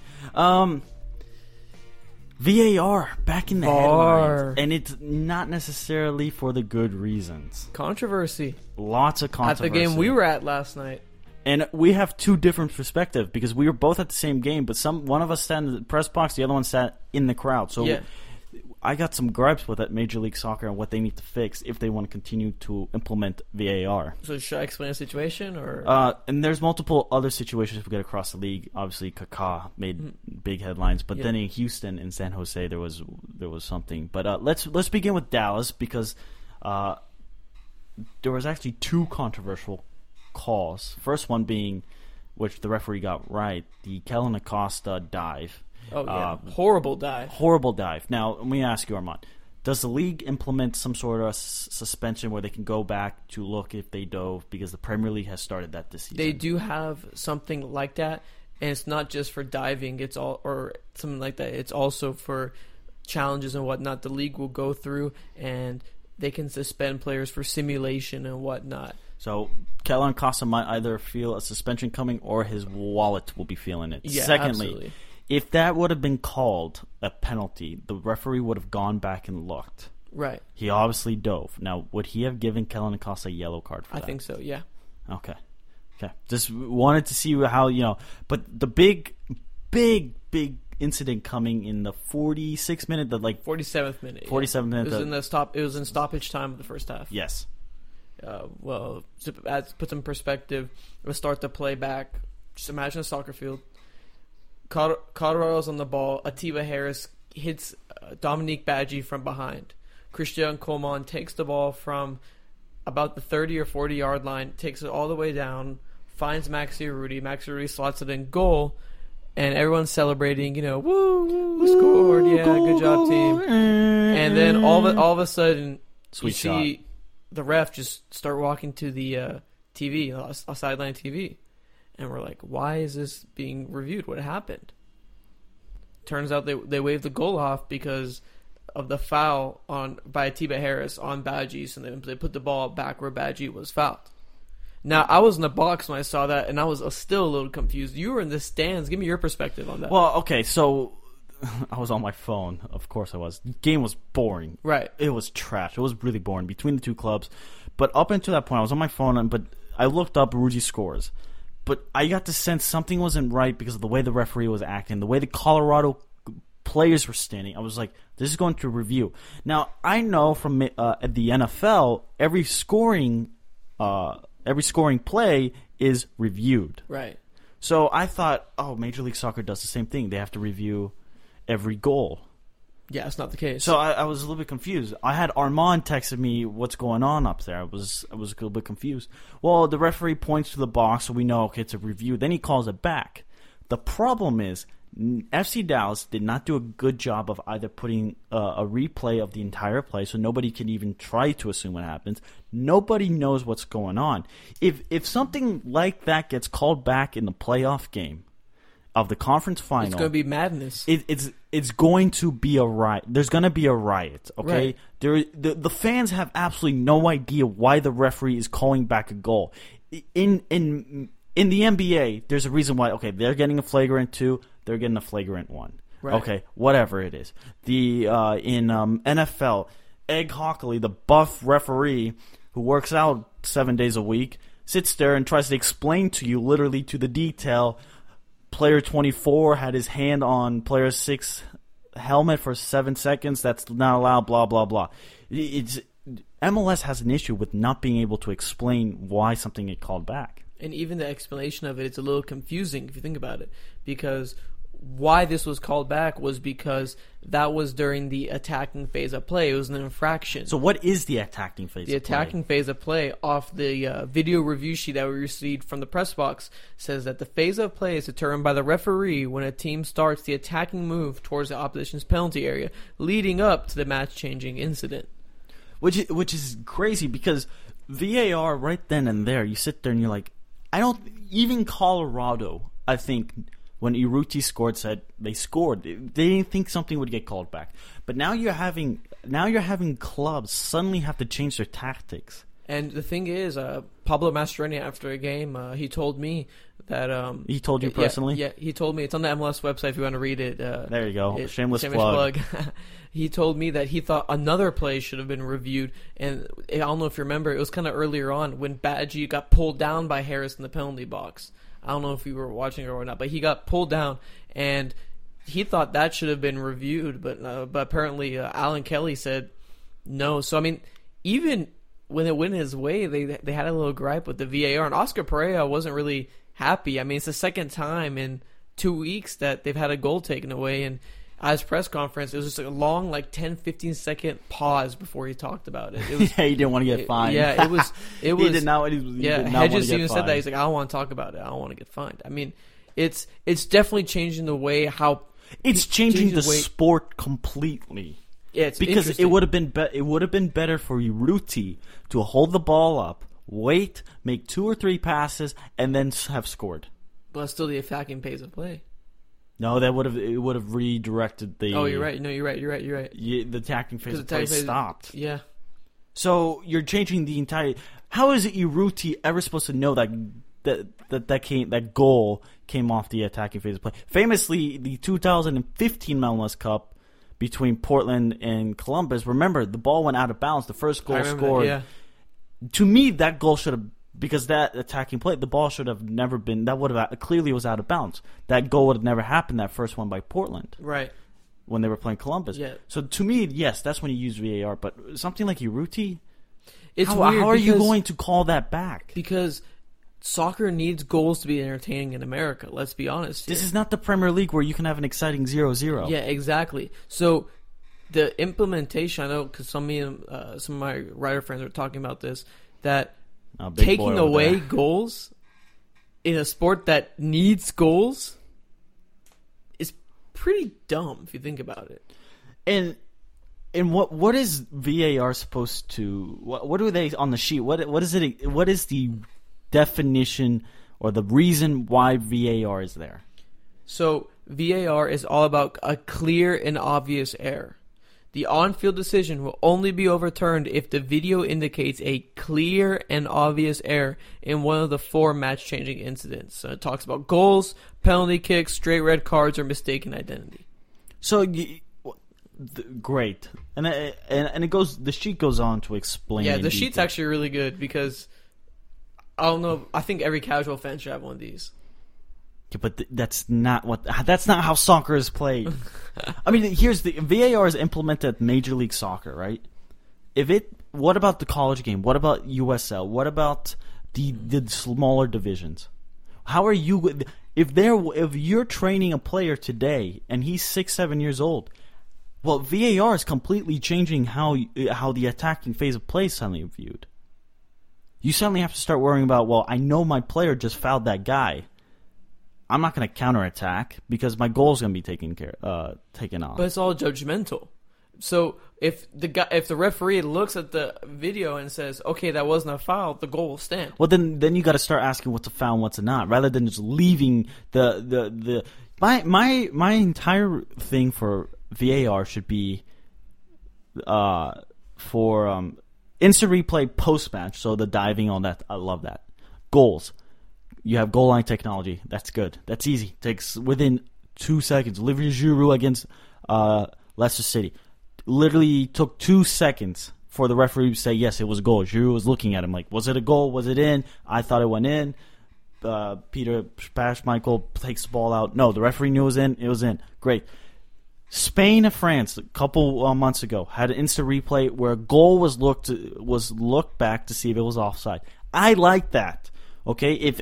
VAR back in the headlines, and it's not necessarily for the good reasons. Controversy. Lots of controversy. At the game we were at last night. And we have two different perspectives because we were both at the same game, but one of us sat in the press box, the other one sat in the crowd. So I got some gripes with that Major League Soccer and what they need to fix if they want to continue to implement VAR. So should I explain the situation? Or and there's multiple other situations we get across the league. Obviously, Kaká made big headlines, but then in Houston and San Jose there was something. But let's begin with Dallas because there was actually two controversial calls. First one being, which the referee got right, the Kellyn Acosta dive. Oh, yeah. Horrible dive. Horrible dive. Now, let me ask you, Armand. Does the league implement some sort of suspension where they can go back to look if they dove? Because the Premier League has started that this season. They do have something like that, and it's not just for diving. It's all or something like that. It's also for challenges and whatnot. The league will go through, and they can suspend players for simulation and whatnot. So Kellyn Acosta might either feel a suspension coming or his wallet will be feeling it. Yeah, secondly, absolutely. If that would have been called a penalty, the referee would have gone back and looked. Right. He obviously dove. Now, would he have given Kellyn Acosta a yellow card for that? I think so, yeah. Okay. Just wanted to see how, you know. But the big incident coming in the 46th minute, the 47th minute. 47th minute. It was in stoppage time of the first half. Yes. Well, to put some perspective, we'll start the play back. Just imagine a soccer field. Colorado's on the ball. Atiba Harris hits Dominique Badji from behind. Christian Coleman takes the ball from about the 30 or 40 yard line, takes it all the way down, finds Maxi Rudy. Maxi Rudy slots it in goal, and everyone's celebrating, you know, woo, we scored, yeah, goal, good job, team. And then all of a sudden, see the ref just start walking to the TV, a sideline TV. And we're like, why is this being reviewed? What happened? Turns out they waved the goal off because of the foul by Atiba Harris on Badji, so they put the ball back where Badji was fouled. Now, I was in the box when I saw that, and I was still a little confused. You were in the stands. Give me your perspective on that. Well, okay, so I was on my phone. Of course I was. The game was boring. Right. It was trash. It was really boring between the two clubs. But up until that point, I was on my phone, but I looked up Rudy scores. But I got the sense something wasn't right because of the way the referee was acting, the way the Colorado players were standing. I was like, this is going to review. Now, I know from the NFL, every scoring play is reviewed. Right. So I thought, Major League Soccer does the same thing. They have to review every goal. Yeah, that's not the case. So I was a little bit confused. I had Armand texted me, "What's going on up there?" I was a little bit confused. Well, the referee points to the box, so we know, okay, it's a review. Then he calls it back. The problem is FC Dallas did not do a good job of either putting a replay of the entire play, so nobody can even try to assume what happens. Nobody knows what's going on. If something like that gets called back in the playoff game of the conference final, it's going to be madness. It's going to be a riot. There's going to be a riot. Okay, right. The fans have absolutely no idea why the referee is calling back a goal. In the NBA, there's a reason why. Okay, they're getting a flagrant 2. They're getting a flagrant 1. Right. Okay, whatever it is. In NFL, Egg Hockley, the buff referee who works out 7 days a week, sits there and tries to explain to you literally to the detail. Player 24 had his hand on player 6 helmet for 7 seconds. That's not allowed, blah, blah, blah. MLS has an issue with not being able to explain why something get called back. And even the explanation of it, it's a little confusing if you think about it, because why this was called back was because that was during the attacking phase of play. It was an infraction. So what is the attacking phase of play? The attacking phase of play off the video review sheet that we received from the press box says that the phase of play is determined by the referee when a team starts the attacking move towards the opposition's penalty area, leading up to the match-changing incident. Which is crazy because VAR right then and there, you sit there and you're like, even Colorado, I think, when Urruti scored, said they scored. They didn't think something would get called back. But now you're having clubs suddenly have to change their tactics. And the thing is, Pablo Mastroeni after a game, he told me that he told you personally. Yeah, he told me it's on the MLS website if you want to read it. There you go, shameless plug. He told me that he thought another play should have been reviewed, and I don't know if you remember, it was kind of earlier on when Badji got pulled down by Harris in the penalty box. I don't know if you were watching it or not, but he got pulled down, and he thought that should have been reviewed, but apparently Alan Kelly said no. So, I mean, even when it went his way, they had a little gripe with the VAR, and Oscar Pereira wasn't really happy. I mean, it's the second time in 2 weeks that they've had a goal taken away, and at his press conference, it was just a long, 10, 15-second pause before he talked about it. Yeah, he didn't want to get fined. Yeah, it was. He did not want to get fined. Hedges even said that. He's like, I don't want to talk about it. I don't want to get fined. I mean, it's definitely changing the way how it's changing the sport completely. Yeah, it's because it would have been better for Urruti to hold the ball up, wait, make 2 or 3 passes, and then have scored. But still, the attacking pays a play. No, it would have redirected the. Oh, you're right. No, you're right. The attacking phase of play stopped. Yeah. So you're changing the entire. How is Urruti ever supposed to know that that goal came off the attacking phase of play. Famously, the 2015 MLS Cup between Portland and Columbus. Remember, the ball went out of bounds. The first goal scored. That, yeah. To me, that goal should have, because that attacking play, the ball should have never been. That would have clearly was out of bounds. That goal would have never happened. That first one by Portland. Right. When they were playing Columbus. Yeah. So to me, yes, that's when you use VAR. But something like Urruti, how are you going to call that back? Because soccer needs goals to be entertaining in America. Let's be honest. This is not the Premier League where you can have an exciting 0-0. Yeah, exactly. So the implementation, I know because some of my writer friends are talking about this, that taking away goals in a sport that needs goals pretty dumb if you think about it. And what is VAR supposed to? What are they on the sheet? What is it? What is the definition or the reason why VAR is there? So VAR is all about a clear and obvious error. The on-field decision will only be overturned if the video indicates a clear and obvious error in one of the four match-changing incidents. So it talks about goals, penalty kicks, straight red cards, or mistaken identity. So, great. And it goes. The sheet goes on to explain. Yeah, the sheet's actually really good because, I don't know, I think every casual fan should have one of these. Yeah, but that's not how soccer is played. I mean, VAR is implemented at Major League Soccer, right? What about the college game? What about USL? What about the smaller divisions? How are you if you're training a player today and he's 6-7 years old? Well, VAR is completely changing how the attacking phase of play is suddenly viewed. You suddenly have to start worrying about, well, I know my player just fouled that guy. I'm not going to counterattack because my goal is going to be taken on. But it's all judgmental. So if the referee looks at the video and says, "Okay, that wasn't a foul," the goal will stand. Well, then you got to start asking what's a foul and what's not, rather than just leaving the my entire thing for VAR should be for instant replay post match. So the diving, all that, I love that. Goals. You have goal line technology. That's good. That's easy. Takes within 2 seconds. Olivier Giroud against Leicester City. Literally took 2 seconds for the referee to say, yes, it was a goal. Giroud was looking at him like, was it a goal? Was it in? I thought it went in. Peter Schmeichel takes the ball out. No, the referee knew it was in. It was in. Great. Spain and France a couple months ago had an instant replay where a goal was looked back to see if it was offside. I like that. Okay, if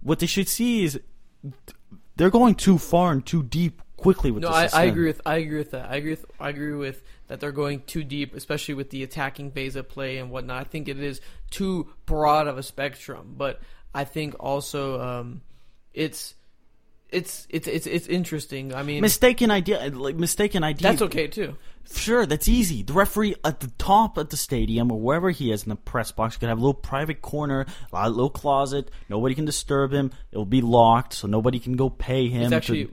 what they should see is they're going too far and too deep quickly with this system. I agree with that. I agree with that they're going too deep, especially with the attacking phase of play and whatnot. I think it is too broad of a spectrum, but I think also it's interesting. I mean, mistaken idea. That's okay too. Sure, that's easy. The referee at the top of the stadium or wherever he is in the press box could have a little private corner, a little closet. Nobody can disturb him. It will be locked, so nobody can go pay him. It's actually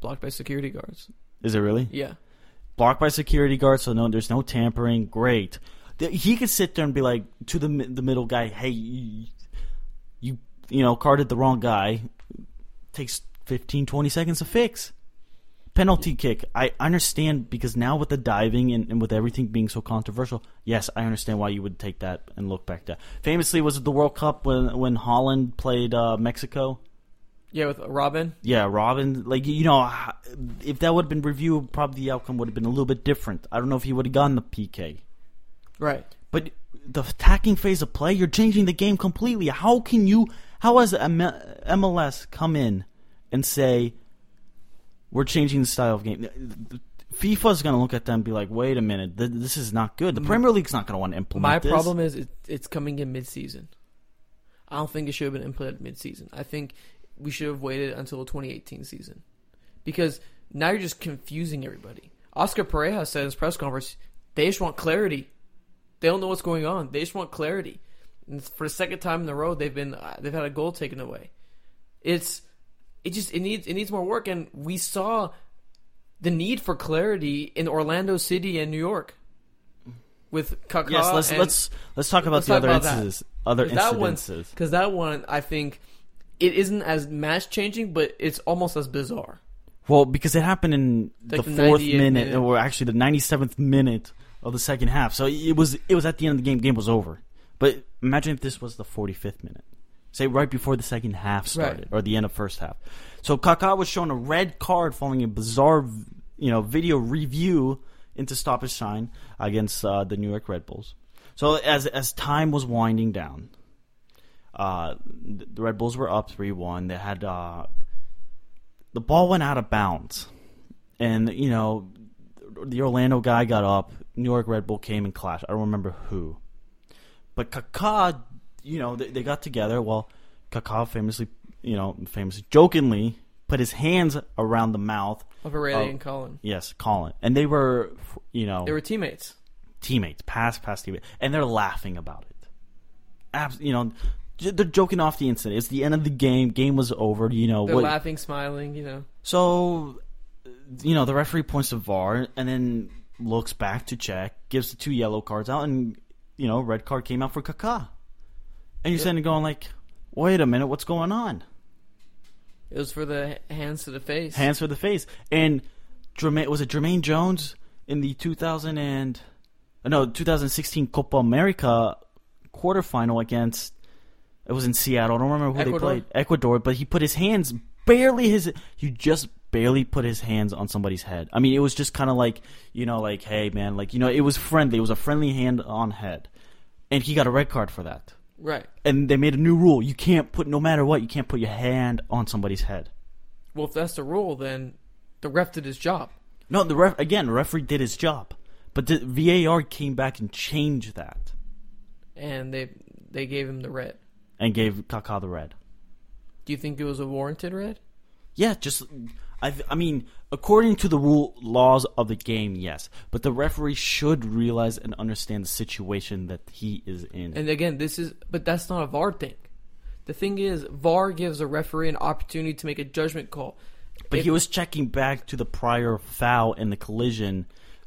blocked by security guards. Is it really? Yeah. Blocked by security guards, so there's no tampering. Great. He could sit there and be like to the middle guy, hey, you carded the wrong guy. Takes 15, 20 seconds to fix. Penalty kick, I understand, because now with the diving and with everything being so controversial, yes, I understand why you would take that and look back that. Famously, was it the World Cup when Holland played Mexico? Yeah, with Robin? Yeah, Robin. If that would have been reviewed, probably the outcome would have been a little bit different. I don't know if he would have gotten the PK. Right. But the attacking phase of play, you're changing the game completely. How has MLS come in and say, we're changing the style of game? FIFA's going to look at them and be like, wait a minute, this is not good. The Premier League's not going to want to implement this. My problem is it's coming in mid-season. I don't think it should have been implemented mid-season. I think we should have waited until the 2018 season. Because now you're just confusing everybody. Oscar Pereja said in his press conference, they just want clarity. They don't know what's going on. They just want clarity. And for the second time in a row, they've had a goal taken away. It needs more work, and we saw the need for clarity in Orlando City and New York. with Kaká. Yes, let's talk about other incidences. Because that one, I think, it isn't as match changing, but it's almost as bizarre. Well, because it happened in like the fourth minute, or actually the 97th minute of the second half. So it was at the end of the game. Game was over. But imagine if this was the 45th minute. Say right before the second half started, or the end of first half. So Kaká was shown a red card following a bizarre, video review into stoppage time against the New York Red Bulls. So as time was winding down, the Red Bulls were up 3-1. They had the ball went out of bounds, and the Orlando guy got up. New York Red Bull came and clashed. I don't remember who, but Kaká. They got together. Well, Kaká famously, jokingly, put his hands around the mouth of O'Reilly and Colin. Yes, Colin. And they were, They were teammates. Past teammates. And they're laughing about it. They're joking off the incident. It's the end of the game. Game was over, They're laughing, smiling, So, the referee points to VAR and then looks back to check, gives the 2 yellow cards out, and, red card came out for Kaká. And you're sitting going like, wait a minute, what's going on? It was for the hands to the face. Hands for the face. And was it Jermaine Jones in the 2016 Copa America quarterfinal against, it was in Seattle, I don't remember who Ecuador. They played. Ecuador, but he put his hands, barely put his hands on somebody's head. I mean, it was just kind of like, like, hey man, like, it was friendly. It was a friendly hand on head. And he got a red card for that. Right. And they made a new rule. You can't put, no matter what, you can't put your hand on somebody's head. Well, if that's the rule, then the ref did his job. No, the referee did his job. But the VAR came back and changed that. And they gave him the red. And gave Kaká the red. Do you think it was a warranted red? Yeah, according to the laws of the game, yes. But the referee should realize and understand the situation that he is in. And again, but that's not a VAR thing. The thing is, VAR gives a referee an opportunity to make a judgment call. But he was checking back to the prior foul and the collision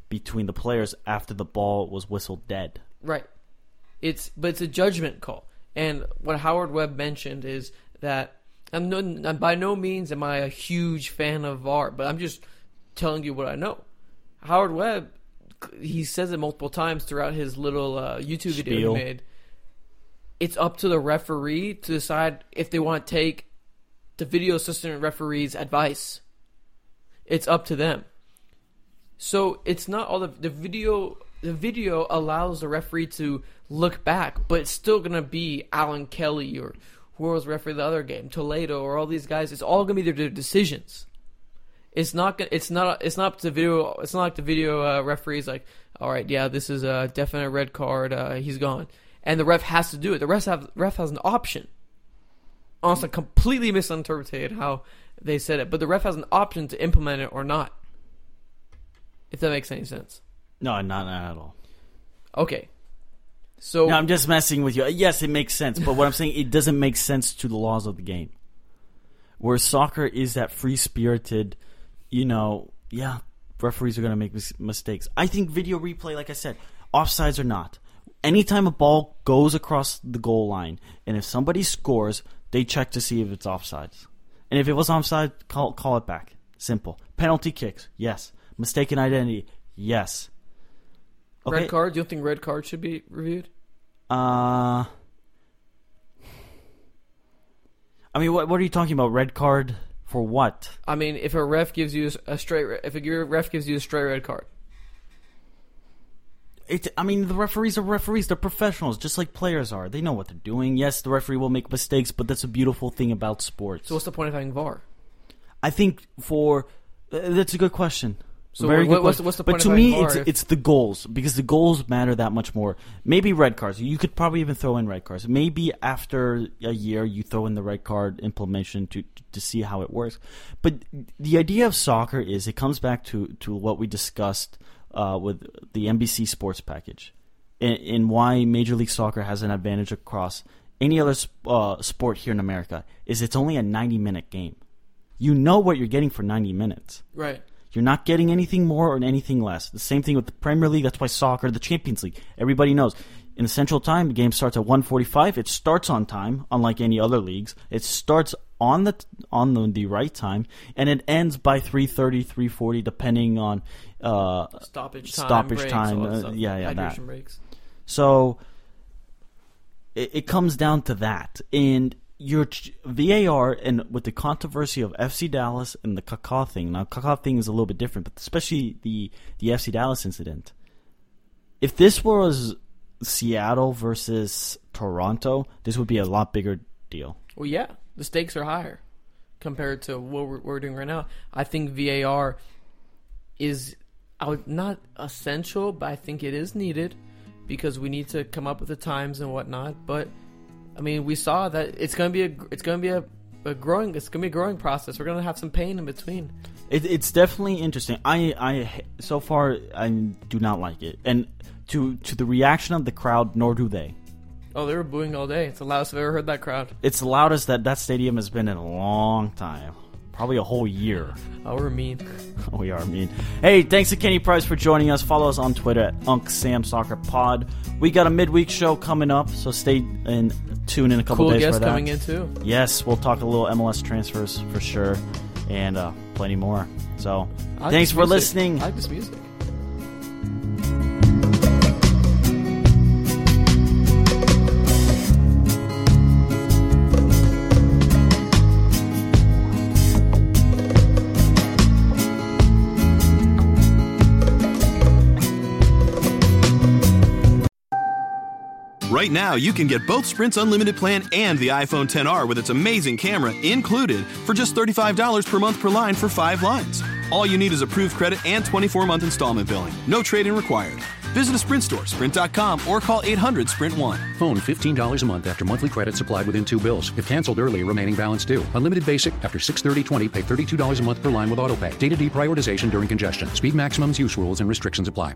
between the players after the ball was whistled dead. Right. But it's a judgment call. And what Howard Webb mentioned is that, and by no means am I a huge fan of VAR, but I'm just telling you what I know. Howard Webb, he says it multiple times throughout his little YouTube video he made. It's up to the referee to decide if they want to take the video assistant referee's advice. It's up to them. So it's not all the video. The video allows the referee to look back, but it's still going to be Alan Kelly or World's referee the other game, Toledo, or all these guys. It's all gonna be their decisions. It's not up to the video. It's not like the video referee's like, all right, yeah, this is a definite red card. He's gone, and the ref has to do it. The ref has an option. Honestly, completely misinterpreted how they said it, but the ref has an option to implement it or not. If that makes any sense. No, not at all. Okay. So, no, I'm just messing with you. Yes, it makes sense. But what I'm saying, it doesn't make sense to the laws of the game. Where soccer is that free-spirited, referees are going to make mistakes. I think video replay, like I said, offsides or not. Anytime a ball goes across the goal line, and if somebody scores, they check to see if it's offsides. And if it was offside, call it back. Simple. Penalty kicks, yes. Mistaken identity, yes. Okay. Red card? Do you think red card should be reviewed? What are you talking about? Red card for what? I mean, if a ref gives you a straight red card. The referees are referees. They're professionals, just like players are. They know what they're doing. Yes, the referee will make mistakes, but that's a beautiful thing about sports. So what's the point of having VAR? I think that's a good question. So what's the point of having VAR? But to me, it's the goals, because the goals matter that much more. Maybe red cards. You could probably even throw in red cards. Maybe after a year you throw in the red card implementation to see how it works. But the idea of soccer is it comes back to what we discussed with the NBC sports package and why Major League Soccer has an advantage across any other sport here in America is it's only a 90-minute game. You know what you're getting for 90 minutes. Right. You're not getting anything more or anything less. The same thing with the Premier League. That's why soccer, the Champions League, everybody knows. In Central Time, the game starts at 1:45. It starts on time, unlike any other leagues. It starts on the right time, and it ends by 3:30, 3:40, depending on stoppage time. Hydration breaks. So it comes down to that. And your VAR, and with the controversy of FC Dallas and the Kaká thing. Now, Kaká thing is a little bit different, but especially the FC Dallas incident. If this was Seattle versus Toronto, this would be a lot bigger deal. Well, yeah. The stakes are higher compared to what we're doing right now. I think VAR is not essential, but I think it is needed because we need to come up with the times and whatnot. But I mean, we saw that it's going to be a growing process. We're going to have some pain in between. It's definitely interesting. I so far I do not like it, and to the reaction of the crowd, nor do they. Oh, they were booing all day. It's the loudest I've ever heard that crowd. It's the loudest that stadium has been in a long time. Probably a whole year. Oh, we're mean. We are mean. Hey, thanks to Kenny Price for joining us. Follow us on Twitter at Uncle Sam's Soccer Pod. We got a midweek show coming up, so stay and tune in a couple days for that. Cool guests coming in, too. Yes, we'll talk a little MLS transfers for sure, and plenty more. So thanks for listening. I like this music. Right now, you can get both Sprint's unlimited plan and the iPhone XR with its amazing camera included for just $35 per month per line for 5 lines. All you need is approved credit and 24-month installment billing. No trade-in required. Visit a Sprint store, Sprint.com, or call 800-SPRINT-1. Phone $15 a month after monthly credit supplied within 2 bills. If canceled early, remaining balance due. Unlimited basic after 6/30/20, pay $32 a month per line with autopay. Data deprioritization during congestion. Speed maximums, use rules, and restrictions apply.